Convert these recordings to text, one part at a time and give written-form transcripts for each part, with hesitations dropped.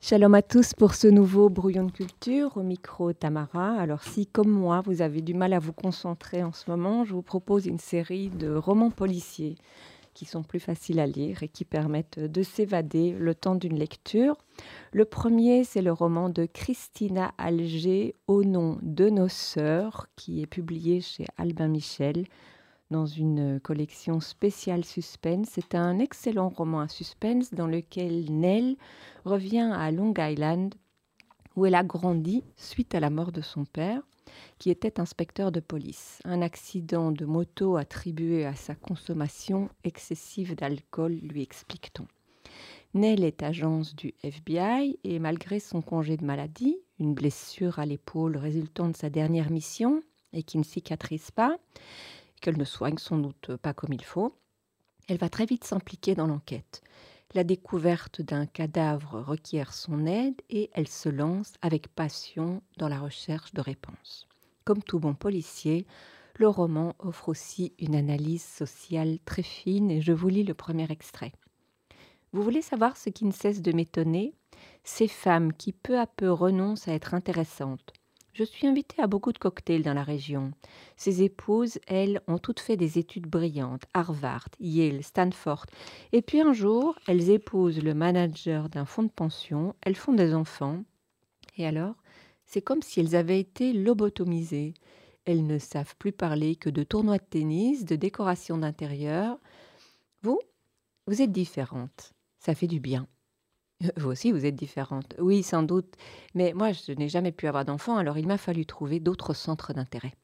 Shalom à tous pour ce nouveau brouillon de culture, au micro Tamara. Alors si, comme moi, vous avez du mal à vous concentrer en ce moment, je vous propose une série de romans policiers qui sont plus faciles à lire et qui permettent de s'évader le temps d'une lecture. Le premier, c'est le roman de Christina Alger, Au nom de nos sœurs, qui est publié chez Albin Michel dans une collection spéciale suspense. C'est un excellent roman à suspense dans lequel Nell revient à Long Island où elle a grandi suite à la mort de son père, qui était inspecteur de police. Un accident de moto attribué à sa consommation excessive d'alcool, lui explique-t-on. Nell est agente du FBI et malgré son congé de maladie, une blessure à l'épaule résultant de sa dernière mission et qui ne cicatrise pas, qu'elle ne soigne sans doute pas comme il faut, elle va très vite s'impliquer dans l'enquête. La découverte d'un cadavre requiert son aide et elle se lance avec passion dans la recherche de réponses. Comme tout bon policier, le roman offre aussi une analyse sociale très fine et je vous lis le premier extrait. Vous voulez savoir ce qui ne cesse de m'étonner ? Ces femmes qui peu à peu renoncent à être intéressantes. Je suis invitée à beaucoup de cocktails dans la région. Ses épouses, elles, ont toutes fait des études brillantes, Harvard, Yale, Stanford. Et puis un jour, elles épousent le manager d'un fonds de pension, elles font des enfants. Et alors, c'est comme si elles avaient été lobotomisées. Elles ne savent plus parler que de tournois de tennis, de décoration d'intérieur. Vous, vous êtes différente. Ça fait du bien. Vous aussi, vous êtes différente. Oui, sans doute. Mais moi, je n'ai jamais pu avoir d'enfant, alors il m'a fallu trouver d'autres centres d'intérêt.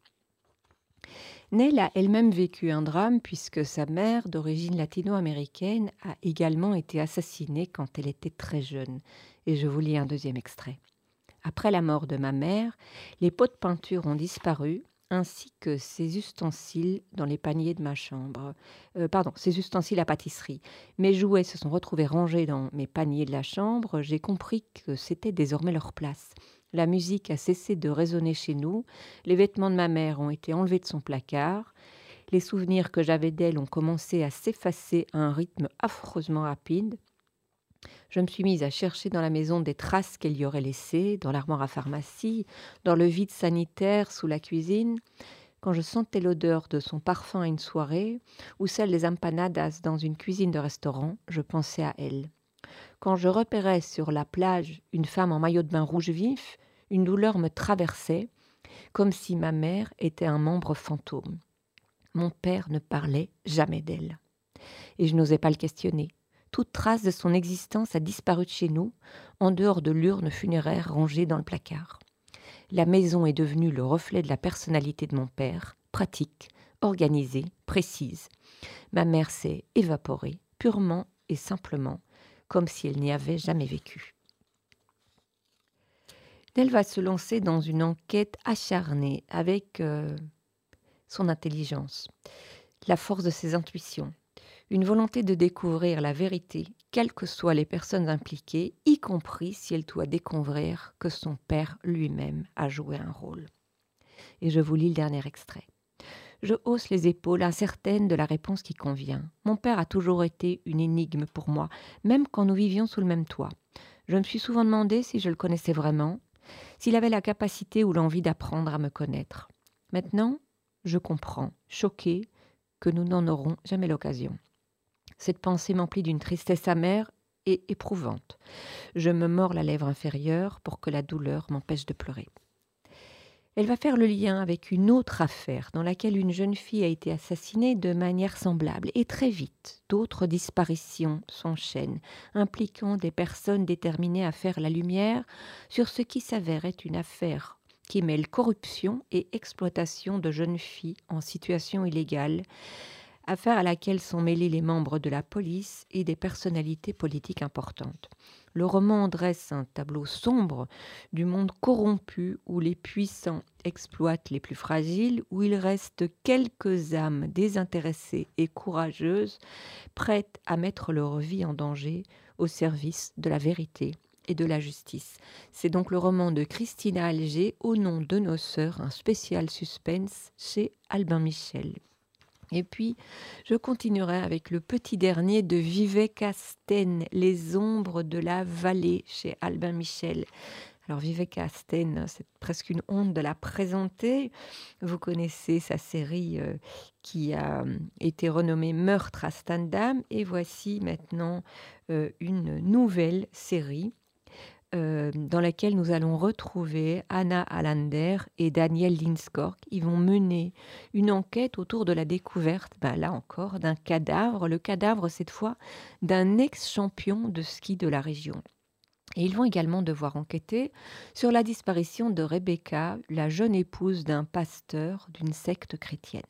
Nell a elle-même vécu un drame, puisque sa mère, d'origine latino-américaine, a également été assassinée quand elle était très jeune. Et je vous lis un deuxième extrait. Après la mort de ma mère, les pots de peinture ont disparu, ainsi que ses ustensiles dans les paniers de ma chambre. Ses ustensiles à pâtisserie. Mes jouets se sont retrouvés rangés dans mes paniers de la chambre. J'ai compris que c'était désormais leur place. La musique a cessé de résonner chez nous. Les vêtements de ma mère ont été enlevés de son placard. Les souvenirs que j'avais d'elle ont commencé à s'effacer à un rythme affreusement rapide. Je me suis mise à chercher dans la maison des traces qu'elle y aurait laissées, dans l'armoire à pharmacie, dans le vide sanitaire, sous la cuisine. Quand je sentais l'odeur de son parfum à une soirée, ou celle des empanadas dans une cuisine de restaurant, je pensais à elle. Quand je repérais sur la plage une femme en maillot de bain rouge vif, une douleur me traversait, comme si ma mère était un membre fantôme. Mon père ne parlait jamais d'elle. Et je n'osais pas le questionner. Toute trace de son existence a disparu de chez nous, en dehors de l'urne funéraire rangée dans le placard. La maison est devenue le reflet de la personnalité de mon père, pratique, organisée, précise. Ma mère s'est évaporée, purement et simplement, comme si elle n'y avait jamais vécu. Elle va se lancer dans une enquête acharnée avec son intelligence, la force de ses intuitions, une volonté de découvrir la vérité, quelles que soient les personnes impliquées, y compris si elle doit découvrir que son père lui-même a joué un rôle. Et je vous lis le dernier extrait. Je hausse les épaules, incertaine de la réponse qui convient. Mon père a toujours été une énigme pour moi, même quand nous vivions sous le même toit. Je me suis souvent demandé si je le connaissais vraiment, s'il avait la capacité ou l'envie d'apprendre à me connaître. Maintenant, je comprends, choquée, que nous n'en aurons jamais l'occasion. Cette pensée m'emplit d'une tristesse amère et éprouvante. Je me mords la lèvre inférieure pour que la douleur m'empêche de pleurer. Elle va faire le lien avec une autre affaire dans laquelle une jeune fille a été assassinée de manière semblable. Et très vite, d'autres disparitions s'enchaînent, impliquant des personnes déterminées à faire la lumière sur ce qui s'avère être une affaire qui mêle corruption et exploitation de jeunes filles en situation illégale, affaire à laquelle sont mêlés les membres de la police et des personnalités politiques importantes. Le roman dresse un tableau sombre du monde corrompu où les puissants exploitent les plus fragiles, où il reste quelques âmes désintéressées et courageuses, prêtes à mettre leur vie en danger au service de la vérité et de la justice. C'est donc le roman de Christina Alger, Au nom de nos sœurs, un spécial suspense chez Albin Michel. Et puis, je continuerai avec le petit dernier de Viveca Sten, Les ombres de la vallée, chez Albin Michel. Alors, Viveca Sten, c'est presque une honte de la présenter. Vous connaissez sa série qui a été renommée Meurtre à Standam. Et voici maintenant une nouvelle série dans laquelle nous allons retrouver Anna Alander et Daniel Linscork. Ils vont mener une enquête autour de la découverte, là encore, d'un cadavre. Le cadavre, cette fois, d'un ex-champion de ski de la région. Et ils vont également devoir enquêter sur la disparition de Rebecca, la jeune épouse d'un pasteur d'une secte chrétienne.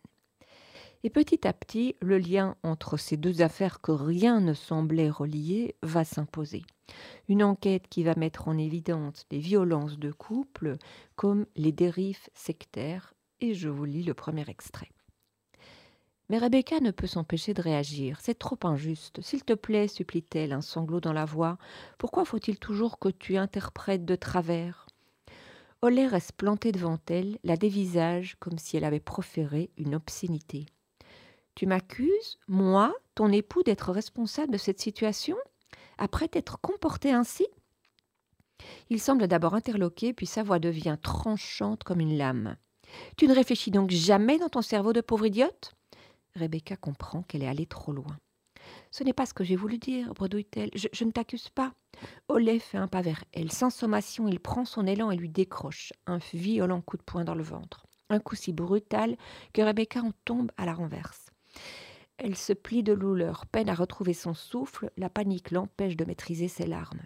Et petit à petit, le lien entre ces deux affaires que rien ne semblait relier va s'imposer. Une enquête qui va mettre en évidence les violences de couple comme les dérives sectaires. Et je vous lis le premier extrait. Mais Rebecca ne peut s'empêcher de réagir. « C'est trop injuste. S'il te plaît, supplie-t-elle, un sanglot dans la voix. Pourquoi faut-il toujours que tu interprètes de travers ?» Oley reste plantée devant elle, la dévisage comme si elle avait proféré une obscénité. « Tu m'accuses, moi, ton époux, d'être responsable de cette situation, après t'être comporté ainsi ?» Il semble d'abord interloqué, puis sa voix devient tranchante comme une lame. « Tu ne réfléchis donc jamais dans ton cerveau de pauvre idiote ?» Rebecca comprend qu'elle est allée trop loin. « Ce n'est pas ce que j'ai voulu dire, bredouille-t-elle. Je ne t'accuse pas. » Oley fait un pas vers elle. Sans sommation, il prend son élan et lui décroche un violent coup de poing dans le ventre. Un coup si brutal que Rebecca en tombe à la renverse. Elle se plie de douleur, peine à retrouver son souffle, la panique l'empêche de maîtriser ses larmes.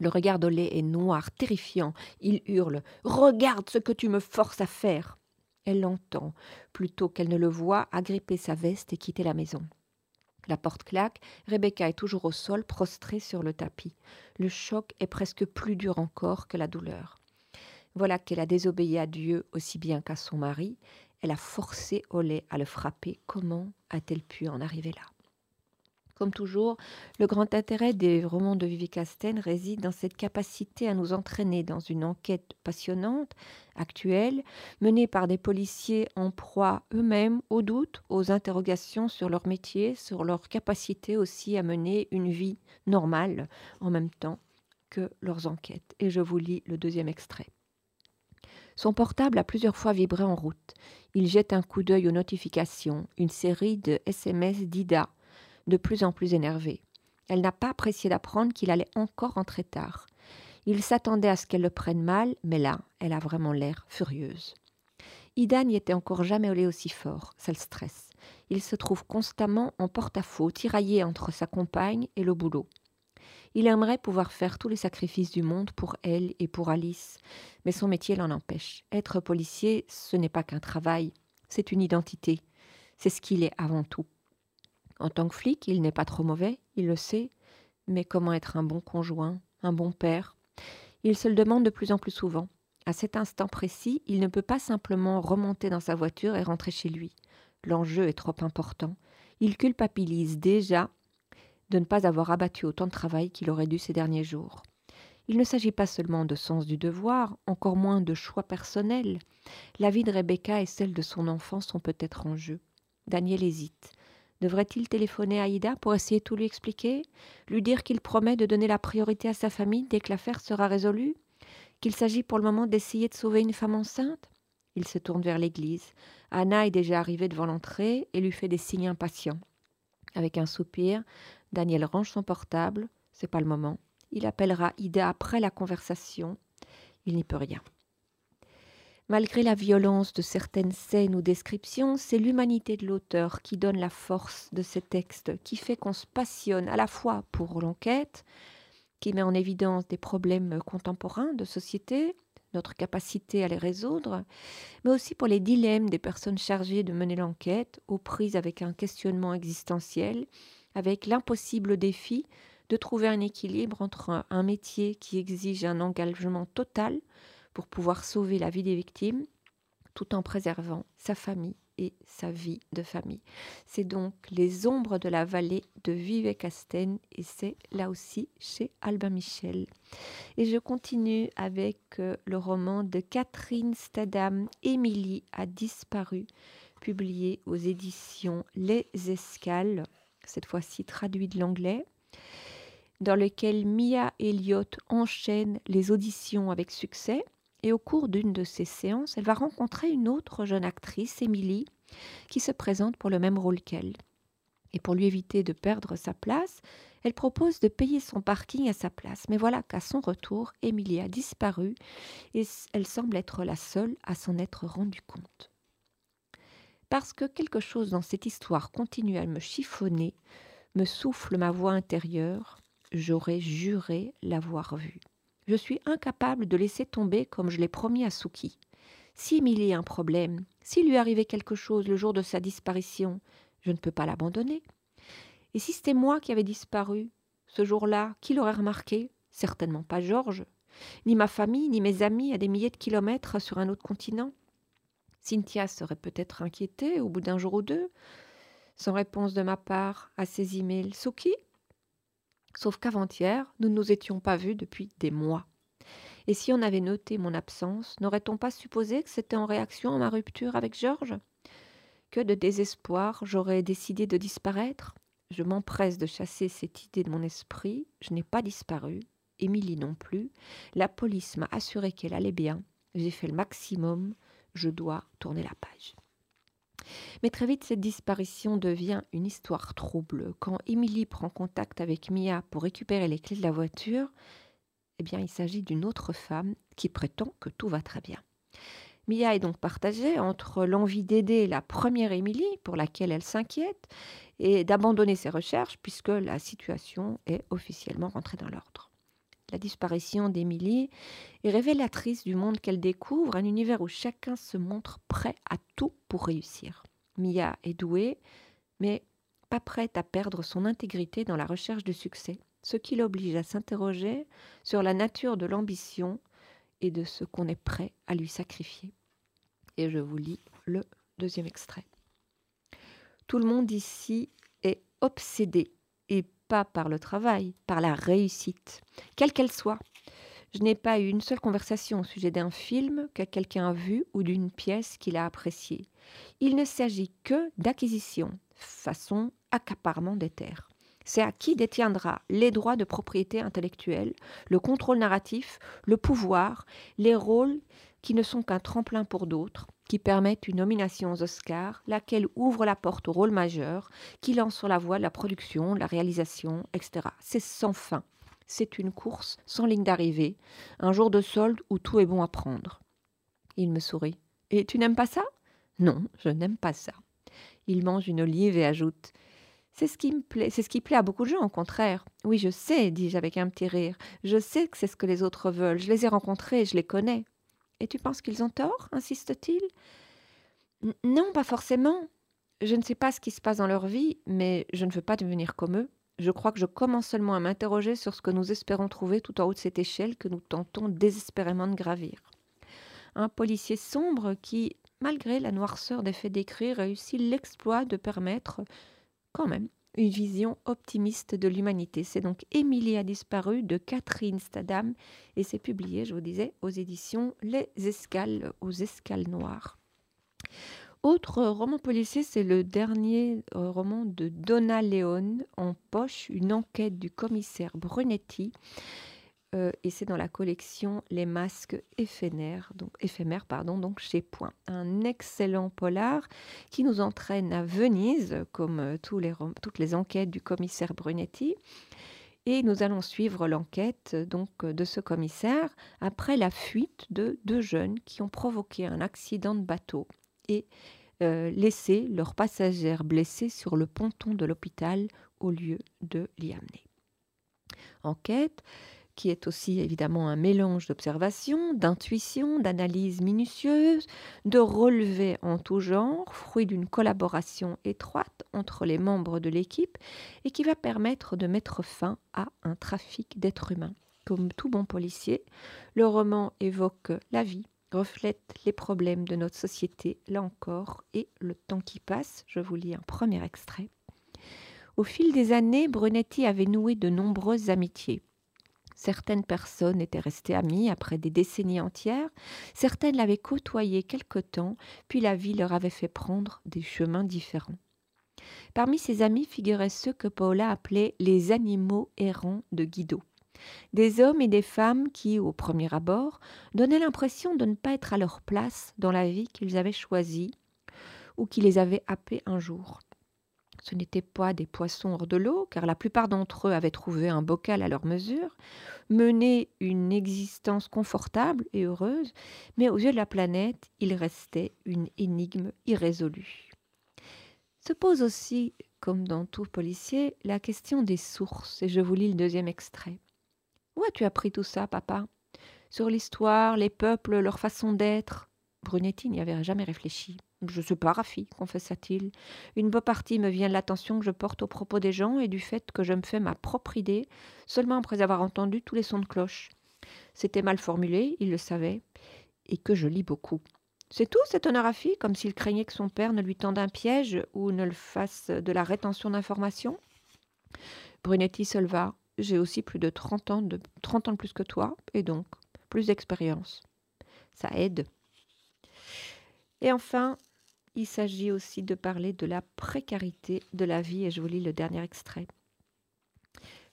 Le regard d'Oley est noir, terrifiant, il hurle « Regarde ce que tu me forces à faire !» Elle l'entend, plutôt qu'elle ne le voit, agripper sa veste et quitter la maison. La porte claque, Rebecca est toujours au sol, prostrée sur le tapis. Le choc est presque plus dur encore que la douleur. Voilà qu'elle a désobéi à Dieu aussi bien qu'à son mari. Elle a forcé Oley à le frapper. Comment a-t-elle pu en arriver là? Comme toujours, le grand intérêt des romans de Viveca Sten réside dans cette capacité à nous entraîner dans une enquête passionnante, actuelle, menée par des policiers en proie eux-mêmes aux doutes, aux interrogations sur leur métier, sur leur capacité aussi à mener une vie normale en même temps que leurs enquêtes. Et je vous lis le deuxième extrait. Son portable a plusieurs fois vibré en route. Il jette un coup d'œil aux notifications, une série de SMS d'Ida, de plus en plus énervée. Elle n'a pas apprécié d'apprendre qu'il allait encore rentrer tard. Il s'attendait à ce qu'elle le prenne mal, mais là, elle a vraiment l'air furieuse. Ida n'y était encore jamais allée aussi fort, ça le stresse. Il se trouve constamment en porte-à-faux, tiraillé entre sa compagne et le boulot. Il aimerait pouvoir faire tous les sacrifices du monde pour elle et pour Alice, mais son métier l'en empêche. Être policier, ce n'est pas qu'un travail, c'est une identité. C'est ce qu'il est avant tout. En tant que flic, il n'est pas trop mauvais, il le sait, mais comment être un bon conjoint, un bon père? Il se le demande de plus en plus souvent. À cet instant précis, il ne peut pas simplement remonter dans sa voiture et rentrer chez lui. L'enjeu est trop important. Il culpabilise déjà de ne pas avoir abattu autant de travail qu'il aurait dû ces derniers jours. Il ne s'agit pas seulement de sens du devoir, encore moins de choix personnels. La vie de Rebecca et celle de son enfant sont peut-être en jeu. Daniel hésite. Devrait-il téléphoner à Ida pour essayer de tout lui expliquer? Lui dire qu'il promet de donner la priorité à sa famille dès que l'affaire sera résolue? Qu'il s'agit pour le moment d'essayer de sauver une femme enceinte? Il se tourne vers l'église. Anna est déjà arrivée devant l'entrée et lui fait des signes impatients. Avec un soupir, Daniel range son portable. C'est pas le moment. Il appellera Ida après la conversation. Il n'y peut rien. Malgré la violence de certaines scènes ou descriptions, c'est l'humanité de l'auteur qui donne la force de ces textes, qui fait qu'on se passionne à la fois pour l'enquête, qui met en évidence des problèmes contemporains de société, notre capacité à les résoudre, mais aussi pour les dilemmes des personnes chargées de mener l'enquête, aux prises avec un questionnement existentiel, avec l'impossible défi de trouver un équilibre entre un métier qui exige un engagement total pour pouvoir sauver la vie des victimes, tout en préservant sa famille et sa vie de famille. C'est donc Les ombres de la vallée de Viveca Sten, et c'est là aussi chez Albin Michel. Et je continue avec le roman de Catherine Steadman, Emily a disparu, publié aux éditions Les Escales, cette fois-ci traduit de l'anglais, dans lequel Mia Elliott enchaîne les auditions avec succès. Et au cours d'une de ces séances, elle va rencontrer une autre jeune actrice, Emily, qui se présente pour le même rôle qu'elle. Et pour lui éviter de perdre sa place, elle propose de payer son parking à sa place. Mais voilà qu'à son retour, Emily a disparu et elle semble être la seule à s'en être rendue compte. Parce que quelque chose dans cette histoire continue à me chiffonner, me souffle ma voix intérieure, j'aurais juré l'avoir vue. Je suis incapable de laisser tomber comme je l'ai promis à Suki. Si Emily a un problème, s'il lui arrivait quelque chose le jour de sa disparition, je ne peux pas l'abandonner. Et si c'était moi qui avais disparu, ce jour-là, qui l'aurait remarqué? Certainement pas Georges, ni ma famille, ni mes amis à des milliers de kilomètres sur un autre continent. Cynthia serait peut-être inquiétée au bout d'un jour ou deux, sans réponse de ma part à ses emails. Suki ? Sauf qu'avant-hier, nous ne nous étions pas vus depuis des mois. Et si on avait noté mon absence, n'aurait-on pas supposé que c'était en réaction à ma rupture avec Georges? Que de désespoir, j'aurais décidé de disparaître. Je m'empresse de chasser cette idée de mon esprit. Je n'ai pas disparu, Émilie non plus. La police m'a assuré qu'elle allait bien. J'ai fait le maximum, je dois tourner la page. Mais très vite, cette disparition devient une histoire trouble. Quand Emily prend contact avec Mia pour récupérer les clés de la voiture, eh bien, il s'agit d'une autre femme qui prétend que tout va très bien. Mia est donc partagée entre l'envie d'aider la première Emily, pour laquelle elle s'inquiète, et d'abandonner ses recherches puisque la situation est officiellement rentrée dans l'ordre. La disparition d'Emily est révélatrice du monde qu'elle découvre, un univers où chacun se montre prêt à tout pour réussir. Mia est douée, mais pas prête à perdre son intégrité dans la recherche du succès, ce qui l'oblige à s'interroger sur la nature de l'ambition et de ce qu'on est prêt à lui sacrifier. Et je vous lis le deuxième extrait. Tout le monde ici est obsédé et pas par le travail, par la réussite, quelle qu'elle soit. Je n'ai pas eu une seule conversation au sujet d'un film que quelqu'un a vu ou d'une pièce qu'il a appréciée. Il ne s'agit que d'acquisition, façon accaparement des terres. C'est à qui détiendra les droits de propriété intellectuelle, le contrôle narratif, le pouvoir, les rôles qui ne sont qu'un tremplin pour d'autres, qui permettent une nomination aux Oscars, laquelle ouvre la porte aux rôles majeurs, qui lance sur la voie de la production, de la réalisation, etc. C'est sans fin. C'est une course sans ligne d'arrivée, un jour de solde où tout est bon à prendre. Il me sourit. « Et tu n'aimes pas ça ?»« Non, je n'aime pas ça. » Il mange une olive et ajoute « C'est ce qui me plaît, c'est ce qui plaît à beaucoup de gens, au contraire. »« Oui, je sais, dis-je avec un petit rire. Je sais que c'est ce que les autres veulent. Je les ai rencontrés, je les connais. » « Et tu penses qu'ils ont tort ? » insiste-t-il. « Non, pas forcément. Je ne sais pas ce qui se passe dans leur vie, mais je ne veux pas devenir comme eux. Je crois que je commence seulement à m'interroger sur ce que nous espérons trouver tout en haut de cette échelle que nous tentons désespérément de gravir. » Un policier sombre qui, malgré la noirceur des faits décrits, réussit l'exploit de permettre, quand même, une vision optimiste de l'humanité. C'est donc Émilie a disparu de Catherine Steadman et c'est publié, je vous disais, aux éditions Les Escales, aux Escales Noires. Autre roman policier, c'est le dernier roman de Donna Leon, en poche, une enquête du commissaire Brunetti. Et c'est dans la collection Les Masques éphémères, donc chez Point. Un excellent polar qui nous entraîne à Venise, comme toutes les enquêtes du commissaire Brunetti. Et nous allons suivre l'enquête de ce commissaire après la fuite de deux jeunes qui ont provoqué un accident de bateau et laissé leur passagère blessée sur le ponton de l'hôpital au lieu de l'y amener. Enquête qui est aussi évidemment un mélange d'observations, d'intuitions, d'analyses minutieuses, de relevés en tout genre, fruit d'une collaboration étroite entre les membres de l'équipe et qui va permettre de mettre fin à un trafic d'êtres humains. Comme tout bon policier, le roman évoque la vie, reflète les problèmes de notre société, là encore, et le temps qui passe. Je vous lis un premier extrait. Au fil des années, Brunetti avait noué de nombreuses amitiés. Certaines personnes étaient restées amies après des décennies entières, certaines l'avaient côtoyée quelque temps, puis la vie leur avait fait prendre des chemins différents. Parmi ses amis figuraient ceux que Paola appelait les animaux errants de Guido. Des hommes et des femmes qui, au premier abord, donnaient l'impression de ne pas être à leur place dans la vie qu'ils avaient choisie ou qui les avait happés un jour. Ce n'étaient pas des poissons hors de l'eau, car la plupart d'entre eux avaient trouvé un bocal à leur mesure, mené une existence confortable et heureuse, mais aux yeux de la planète, ils restaient une énigme irrésolue. Se pose aussi, comme dans tout policier, la question des sources, et je vous lis le deuxième extrait. « Où as-tu appris tout ça, papa ? Sur l'histoire, les peuples, leur façon d'être ?» Brunetti n'y avait jamais réfléchi. « Je ne sais pas, Raffi, confessa-t-il. Une bonne partie me vient de l'attention que je porte aux propos des gens et du fait que je me fais ma propre idée, seulement après avoir entendu tous les sons de cloche. C'était mal formulé, il le savait, et que je lis beaucoup. » C'est tout, s'étonna Raffi, comme s'il craignait que son père ne lui tende un piège ou ne le fasse de la rétention d'informations. Brunetti se leva. « J'ai aussi plus de 30 ans de plus que toi, et donc plus d'expérience. Ça aide. » Et enfin, il s'agit aussi de parler de la précarité de la vie, et je vous lis le dernier extrait.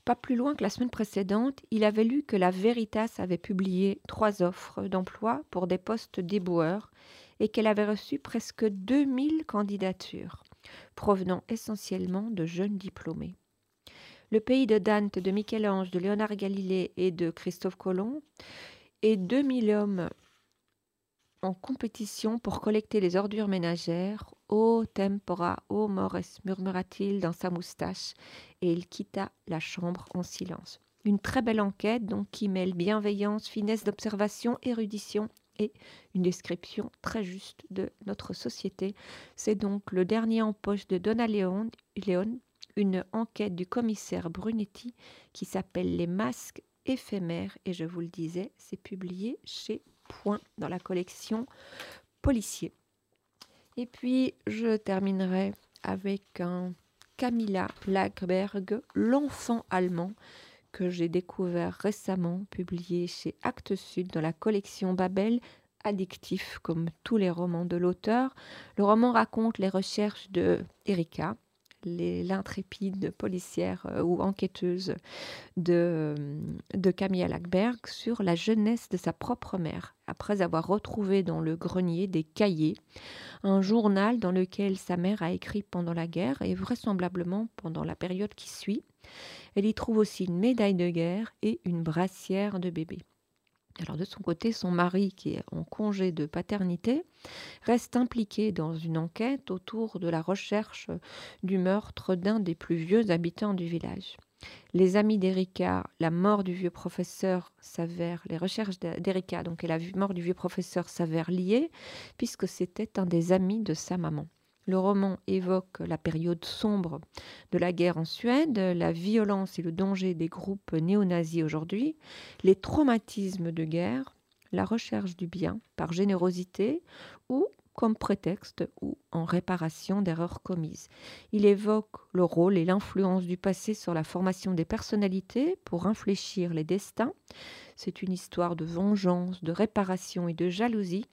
Pas plus loin que la semaine précédente, il avait lu que la Veritas avait publié 3 offres d'emploi pour des postes d'éboueurs et qu'elle avait reçu presque 2000 candidatures, provenant essentiellement de jeunes diplômés. Le pays de Dante, de Michel-Ange, de Léonard Galilée et de Christophe Colomb et 2000 hommes en compétition pour collecter les ordures ménagères. « Ô tempora, ô mores », murmura-t-il dans sa moustache, et il quitta la chambre en silence. Une très belle enquête, donc, qui mêle bienveillance, finesse d'observation, érudition et une description très juste de notre société. C'est donc le dernier en poche de Donna Leon, une enquête du commissaire Brunetti qui s'appelle « Les masques éphémères » et je vous le disais, c'est publié chez Point dans la collection Policier. Et puis je terminerai avec un Camille Lackberg, l'enfant allemand, que j'ai découvert récemment, publié chez Actes Sud dans la collection Babel, addictif comme tous les romans de l'auteur. Le roman raconte les recherches de Erika, l'intrépide policière ou enquêteuse de Camille Lackberg sur la jeunesse de sa propre mère, après avoir retrouvé dans le grenier des cahiers, un journal dans lequel sa mère a écrit pendant la guerre et vraisemblablement pendant la période qui suit. Elle y trouve aussi une médaille de guerre et une brassière de bébé. Alors de son côté, son mari, qui est en congé de paternité, reste impliqué dans une enquête autour de la recherche du meurtre d'un des plus vieux habitants du village. Les amis d'Erika, la mort du vieux professeur s'avère, les recherches d'Erika, donc et la mort du vieux professeur s'avèrent liées, puisque c'était un des amis de sa maman. Le roman évoque la période sombre de la guerre en Suède, la violence et le danger des groupes néo-nazis aujourd'hui, les traumatismes de guerre, la recherche du bien par générosité ou comme prétexte ou en réparation d'erreurs commises. Il évoque le rôle et l'influence du passé sur la formation des personnalités pour infléchir les destins. C'est une histoire de vengeance, de réparation et de jalousie.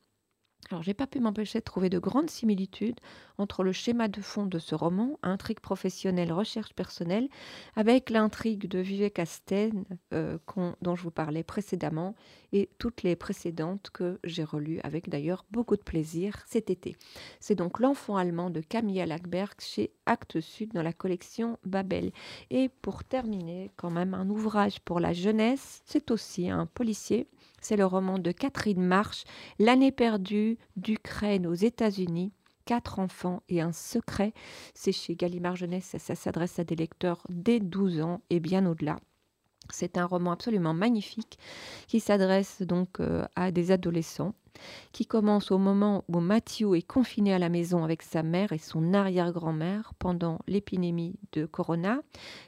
Alors, j'ai pas pu m'empêcher de trouver de grandes similitudes entre le schéma de fond de ce roman, intrigue professionnelle, recherche personnelle, avec l'intrigue de Viveca Sten, dont je vous parlais précédemment, et toutes les précédentes que j'ai relues avec d'ailleurs beaucoup de plaisir cet été. C'est donc l'enfant allemand de Camille Lackberg chez Actes Sud dans la collection Babel. Et pour terminer, quand même un ouvrage pour la jeunesse, c'est aussi un policier. C'est le roman de Catherine Marsh, L'année perdue d'Ukraine aux États-Unis, 4 enfants et un secret. C'est chez Gallimard Jeunesse, ça s'adresse à des lecteurs dès 12 ans et bien au-delà. C'est un roman absolument magnifique qui s'adresse donc à des adolescents, qui commence au moment où Mathieu est confiné à la maison avec sa mère et son arrière-grand-mère pendant l'épidémie de Corona.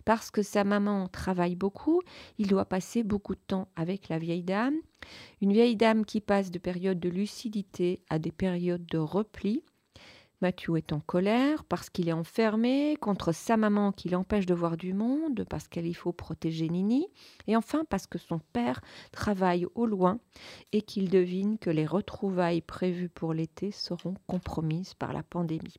Parce que sa maman travaille beaucoup, il doit passer beaucoup de temps avec la vieille dame. Une vieille dame qui passe de périodes de lucidité à des périodes de repli. Mathieu est en colère parce qu'il est enfermé, contre sa maman qui l'empêche de voir du monde, parce qu'il faut protéger Nini, et enfin parce que son père travaille au loin et qu'il devine que les retrouvailles prévues pour l'été seront compromises par la pandémie.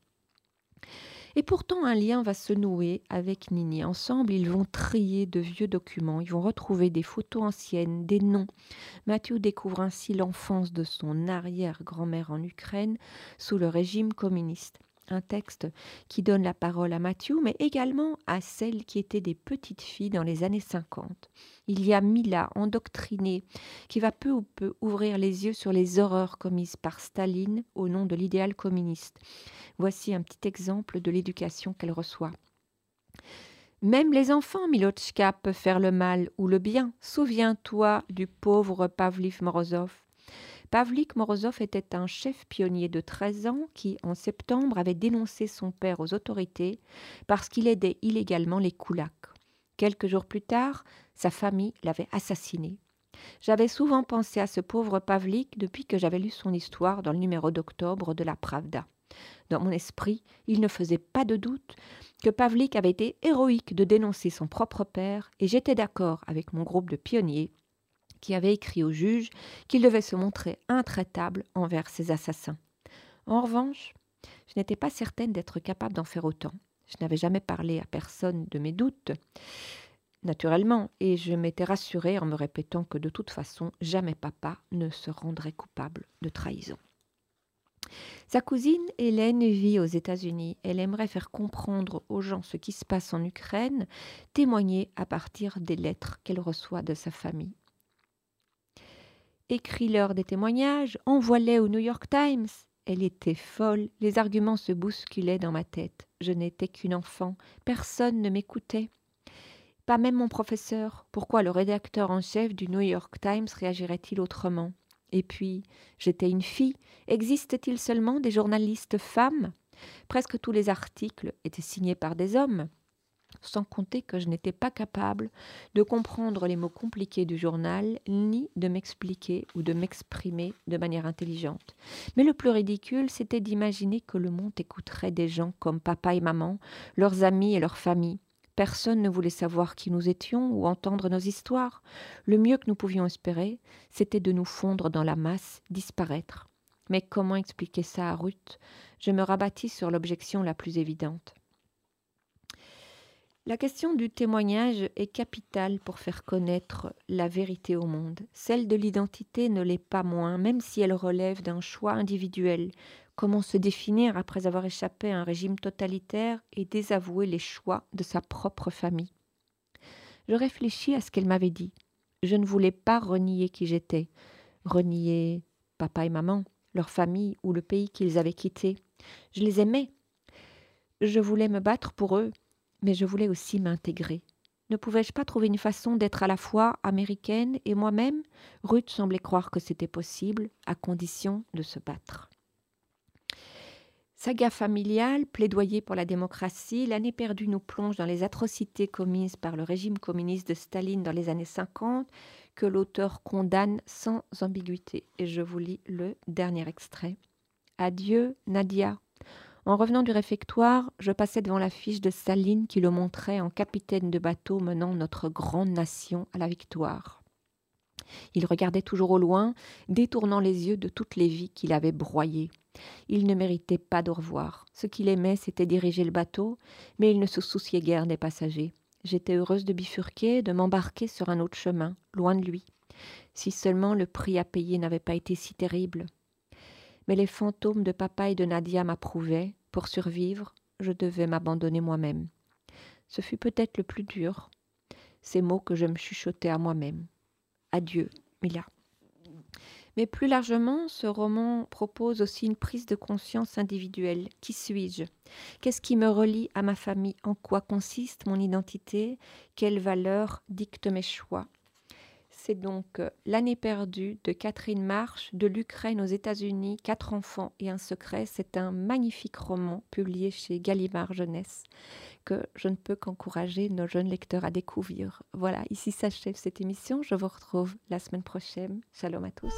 Et pourtant, un lien va se nouer avec Nini. Ensemble, ils vont trier de vieux documents. Ils vont retrouver des photos anciennes, des noms. Mathieu découvre ainsi l'enfance de son arrière-grand-mère en Ukraine sous le régime communiste. Un texte qui donne la parole à Mathieu, mais également à celles qui étaient des petites filles dans les années 50. Il y a Mila, endoctrinée, qui va peu ou peu ouvrir les yeux sur les horreurs commises par Staline au nom de l'idéal communiste. Voici un petit exemple de l'éducation qu'elle reçoit. « Même les enfants, Milotchka, peuvent faire le mal ou le bien. Souviens-toi du pauvre Pavlik Morozov. » Pavlik Morozov était un chef pionnier de 13 ans qui, en septembre, avait dénoncé son père aux autorités parce qu'il aidait illégalement les koulaks. Quelques jours plus tard, sa famille l'avait assassiné. « J'avais souvent pensé à ce pauvre Pavlik depuis que j'avais lu son histoire dans le numéro d'octobre de la Pravda. Dans mon esprit, il ne faisait pas de doute que Pavlik avait été héroïque de dénoncer son propre père et j'étais d'accord avec mon groupe de pionniers. » qui avait écrit au juge qu'il devait se montrer intraitable envers ses assassins. En revanche, je n'étais pas certaine d'être capable d'en faire autant. Je n'avais jamais parlé à personne de mes doutes, naturellement, et je m'étais rassurée en me répétant que de toute façon, jamais papa ne se rendrait coupable de trahison. Sa cousine Hélène vit aux États-Unis. Elle aimerait faire comprendre aux gens ce qui se passe en Ukraine, témoigner à partir des lettres qu'elle reçoit de sa famille. Écris-leur des témoignages, envoie-les au New York Times. Elle était folle, les arguments se bousculaient dans ma tête. Je n'étais qu'une enfant, personne ne m'écoutait. Pas même mon professeur. Pourquoi le rédacteur en chef du New York Times réagirait-il autrement? Et puis, j'étais une fille. Existe-t-il seulement des journalistes femmes? Presque tous les articles étaient signés par des hommes. Sans compter que je n'étais pas capable de comprendre les mots compliqués du journal, ni de m'expliquer ou de m'exprimer de manière intelligente. Mais le plus ridicule, c'était d'imaginer que le monde écouterait des gens comme papa et maman, leurs amis et leurs familles. Personne ne voulait savoir qui nous étions ou entendre nos histoires. Le mieux que nous pouvions espérer, c'était de nous fondre dans la masse, disparaître. Mais comment expliquer ça à Ruth? Je me rabattis sur l'objection la plus évidente. La question du témoignage est capitale pour faire connaître la vérité au monde. Celle de l'identité ne l'est pas moins, même si elle relève d'un choix individuel. Comment se définir après avoir échappé à un régime totalitaire et désavouer les choix de sa propre famille? Je réfléchis à ce qu'elle m'avait dit. Je ne voulais pas renier qui j'étais, renier papa et maman, leur famille ou le pays qu'ils avaient quitté. Je les aimais. Je voulais me battre pour eux. Mais je voulais aussi m'intégrer. Ne pouvais-je pas trouver une façon d'être à la fois américaine et moi-même? Ruth semblait croire que c'était possible, à condition de se battre. Saga familiale, plaidoyer pour la démocratie, l'année perdue nous plonge dans les atrocités commises par le régime communiste de Staline dans les années 50, que l'auteur condamne sans ambiguïté. Et je vous lis le dernier extrait. « Adieu, Nadia ». En revenant du réfectoire, je passais devant l'affiche de Staline qui le montrait en capitaine de bateau menant notre grande nation à la victoire. Il regardait toujours au loin, détournant les yeux de toutes les vies qu'il avait broyées. Il ne méritait pas d'au revoir. Ce qu'il aimait, c'était diriger le bateau, mais il ne se souciait guère des passagers. J'étais heureuse de bifurquer, de m'embarquer sur un autre chemin, loin de lui. Si seulement le prix à payer n'avait pas été si terrible. Mais les fantômes de papa et de Nadia m'approuvaient. Pour survivre, je devais m'abandonner moi-même. Ce fut peut-être le plus dur, ces mots que je me chuchotais à moi-même. Adieu, Mila. Mais plus largement, ce roman propose aussi une prise de conscience individuelle. Qui suis-je? Qu'est-ce qui me relie à ma famille? En quoi consiste mon identité? Quelles valeurs dictent mes choix? C'est donc L'année perdue de Catherine Marsh, de l'Ukraine aux États-Unis, 4 enfants et un secret. C'est un magnifique roman publié chez Gallimard Jeunesse que je ne peux qu'encourager nos jeunes lecteurs à découvrir. Voilà, ici s'achève cette émission. Je vous retrouve la semaine prochaine. Shalom à tous.